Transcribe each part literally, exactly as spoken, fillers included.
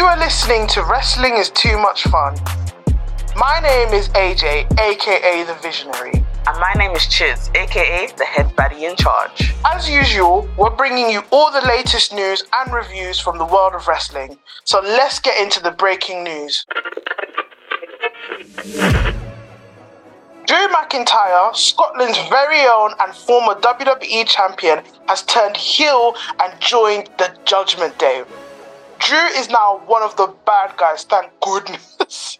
You are listening to Wrestling is Too Much Fun. My name is A J, aka The Visionary. And my name is Chiz, aka The Head Buddy in Charge. As usual, we're bringing you all the latest news and reviews from the world of wrestling. So let's get into the breaking news. Drew McIntyre, Scotland's very own and former W W E champion, has turned heel and joined the Judgment Day. Drew is now one of the bad guys, thank goodness.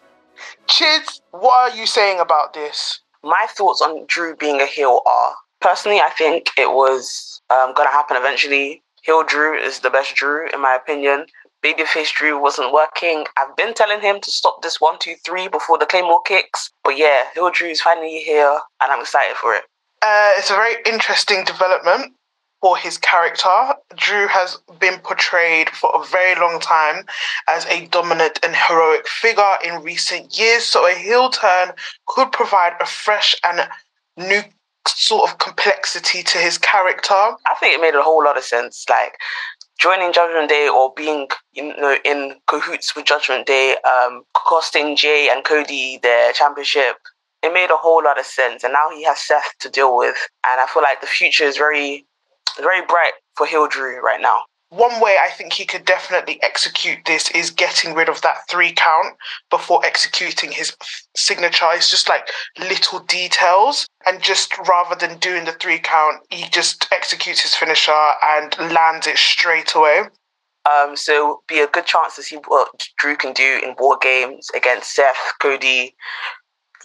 Chids, what are you saying about this? My thoughts on Drew being a heel are, personally, I think it was um, going to happen eventually. Heel Drew is the best Drew, in my opinion. Babyface Drew wasn't working. I've been telling him to stop this one, two, three before the Claymore kicks. But yeah, heel Drew is finally here, and I'm excited for it. Uh, it's a very interesting development. For his character, Drew has been portrayed for a very long time as a dominant and heroic figure in recent years, so a heel turn could provide a fresh and new sort of complexity to his character. I think it made a whole lot of sense, like joining Judgment Day or being, you know, in cahoots with Judgment Day, um, costing Jay and Cody their championship. It made a whole lot of sense, and now he has Seth to deal with, and I feel like the future is very... very bright for heel Drew right now. One way I think he could definitely execute this is getting rid of that three count before executing his signature. It's just like little details, and just rather than doing the three count, he just executes his finisher and lands it straight away. Um, so be a good chance to see what Drew can do in War Games against Seth, Cody,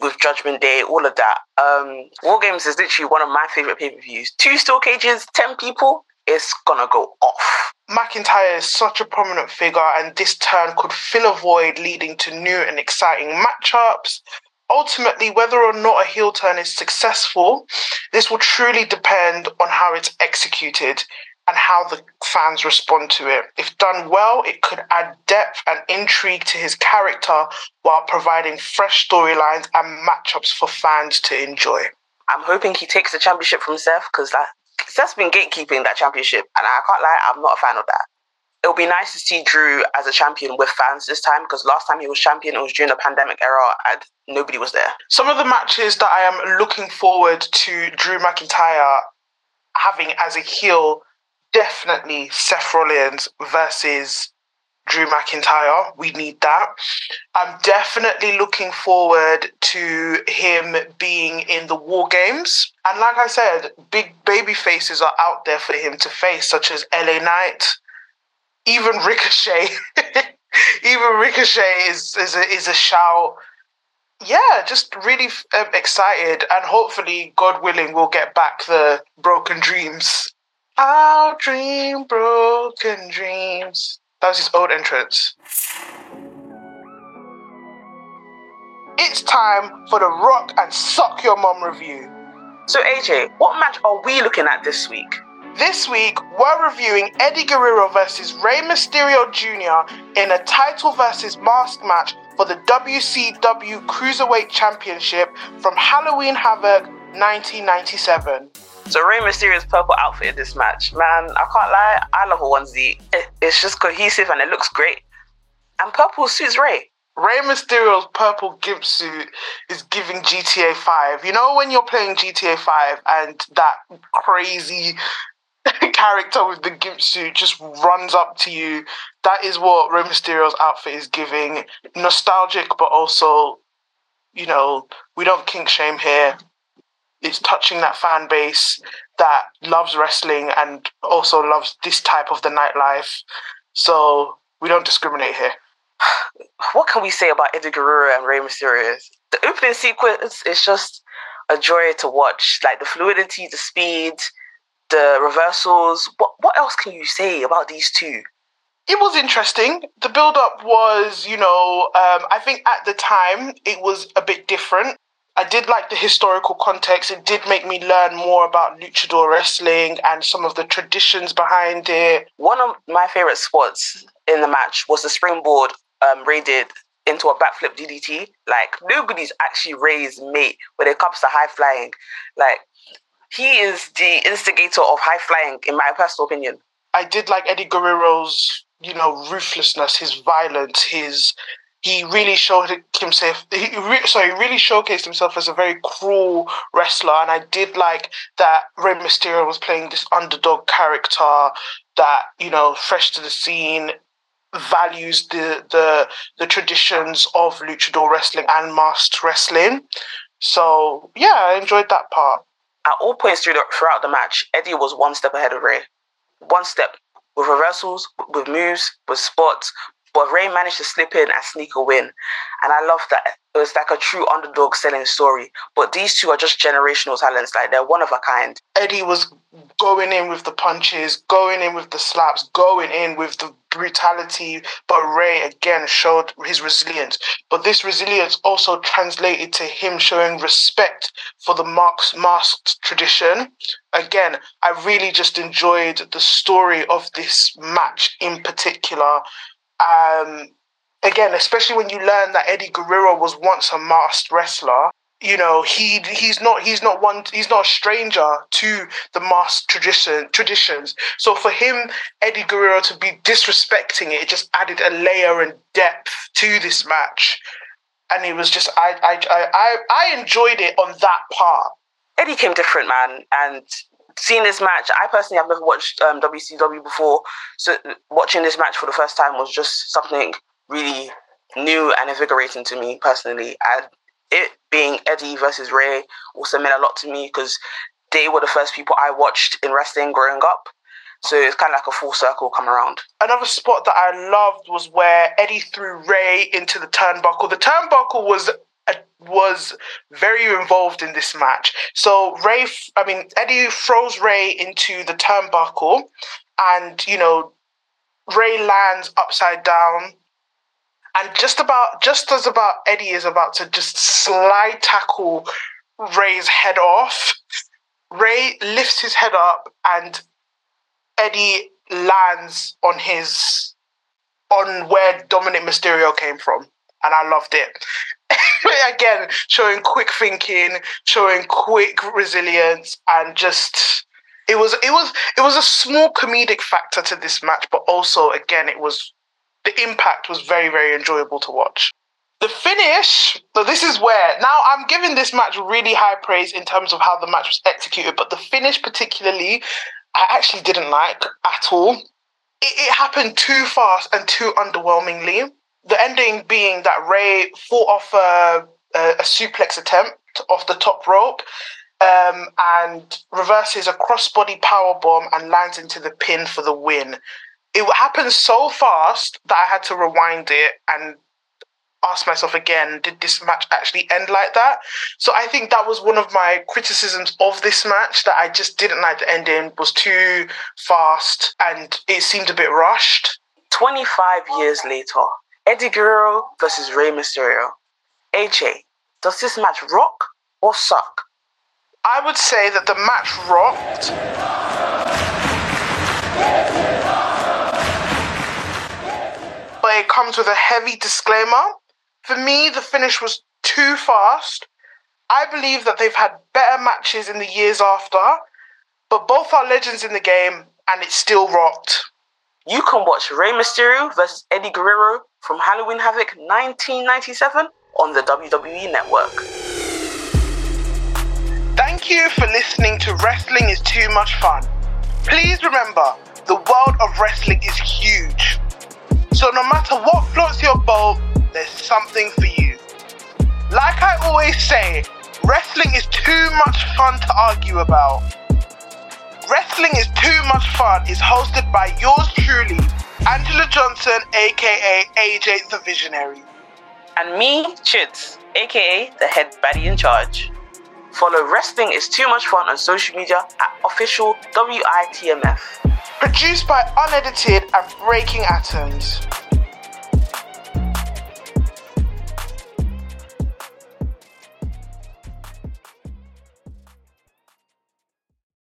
with Judgment Day, all of that. Um, War Games is literally one of my favourite pay-per-views. Two steel cages, ten people, it's gonna go off. McIntyre is such a prominent figure, and this turn could fill a void, leading to new and exciting matchups. Ultimately, whether or not a heel turn is successful, this will truly depend on how it's executed and how the fans respond to it. If done well, it could add depth and intrigue to his character while providing fresh storylines and matchups for fans to enjoy. I'm hoping he takes the championship from Seth, because Seth's been gatekeeping that championship, and I can't lie, I'm not a fan of that. It'll be nice to see Drew as a champion with fans this time, because last time he was champion, it was during the pandemic era and nobody was there. Some of the matches that I am looking forward to Drew McIntyre having as a heel, definitely Seth Rollins versus Drew McIntyre. We need that. I'm definitely looking forward to him being in the War Games. And like I said, big baby faces are out there for him to face, such as L A Knight, even Ricochet. even Ricochet is, is, a, is a shout. Yeah, just really um, excited. And hopefully, God willing, we'll get back the broken dreams. I'll dream broken dreams. That was his old entrance. It's time for the Rock and Suck Your Mum review. So A J, what match are we looking at this week? This week, we're reviewing Eddie Guerrero versus Rey Mysterio Junior in a title versus mask match for the W C W Cruiserweight Championship from Halloween Havoc nineteen ninety-seven. So Rey Mysterio's purple outfit in this match, man, I can't lie, I love a onesie. It, it's just cohesive and it looks great. And purple suits Rey. Rey Mysterio's purple gimp suit is giving G T A five. You know when you're playing G T A five and that crazy character with the gimp suit just runs up to you? That is what Rey Mysterio's outfit is giving. Nostalgic, but also, you know, we don't kink shame here. It's touching that fan base that loves wrestling and also loves this type of the nightlife. So we don't discriminate here. What can we say about Eddie Guerrero and Rey Mysterio? The opening sequence is just a joy to watch. Like the fluidity, the speed, the reversals. What, what else can you say about these two? It was interesting. The build-up was, you know, um, I think at the time it was a bit different. I did like the historical context. It did make me learn more about luchador wrestling and some of the traditions behind it. One of my favourite spots in the match was the springboard um, Rey did into a backflip D D T. Like, nobody's actually Rey's mate when it comes to high-flying. Like, he is the instigator of high-flying, in my personal opinion. I did like Eddie Guerrero's you know, ruthlessness, his violence, his he really showed himself. He re, sorry, really showcased himself as a very cruel wrestler, and I did like that Rey Mysterio was playing this underdog character that, you know, fresh to the scene, values the the the traditions of luchador wrestling and masked wrestling. So yeah, I enjoyed that part. At all points through the, throughout the match, Eddie was one step ahead of Rey. One step. With reversals, with moves, with spots. But Rey managed to slip in and sneak a win. And I love that. It was like a true underdog selling story. But these two are just generational talents. Like, they're one of a kind. Eddie was going in with the punches, going in with the slaps, going in with the brutality. But Rey, again, showed his resilience. But this resilience also translated to him showing respect for the masked tradition. Again, I really just enjoyed the story of this match in particular. Um, again, especially when you learn that Eddie Guerrero was once a masked wrestler, you know, he he's not he's not one he's not a stranger to the masked tradition traditions. So for him, Eddie Guerrero, to be disrespecting it, it just added a layer and depth to this match, and it was just I I I I enjoyed it on that part. Eddie came different, man, and. Seeing this match, I personally have never watched um, W C W before, so watching this match for the first time was just something really new and invigorating to me personally. And it being Eddie versus Rey also meant a lot to me because they were the first people I watched in wrestling growing up. So it's kind of like a full circle come around. Another spot that I loved was where Eddie threw Rey into the turnbuckle. The turnbuckle was... was very involved in this match. So Rey, I mean, Eddie throws Rey into the turnbuckle, and, you know, Rey lands upside down, and just about, just as about Eddie is about to just slide tackle Rey's head off, Rey lifts his head up, and Eddie lands on his, on where Dominic Mysterio came from, and I loved it. Again, showing quick thinking, showing quick resilience, and just it was it was it was a small comedic factor to this match, but also again, it was the impact was very, very enjoyable to watch. The finish, so this is where now I'm giving this match really high praise in terms of how the match was executed, but the finish particularly, I actually didn't like at all. It, it happened too fast and too underwhelmingly. The ending being that Rey fought off a, a, a suplex attempt off the top rope, um, and reverses a crossbody powerbomb and lands into the pin for the win. It happened so fast that I had to rewind it and ask myself again, did this match actually end like that? So I think that was one of my criticisms of this match, that I just didn't like the ending, was too fast and it seemed a bit rushed. twenty-five years later, Eddie Guerrero versus Rey Mysterio. A J, does this match rock or suck? I would say that the match rocked. But it comes with a heavy disclaimer. For me, the finish was too fast. I believe that they've had better matches in the years after, but both are legends in the game, and it still rocked. You can watch Rey Mysterio versus Eddie Guerrero from Halloween Havoc nineteen ninety-seven on the W W E Network. Thank you for listening to Wrestling is Too Much Fun. Please remember, the world of wrestling is huge. So no matter what floats your boat, there's something for you. Like I always say, wrestling is too much fun to argue about. Wrestling is Too Much Fun is hosted by yours truly, Angela Johnson, aka A J the Visionary. And me, Chits, aka the head baddie in charge. Follow Wrestling is Too Much Fun on social media at official W I T M F. Produced by Unedited and Breaking Atoms.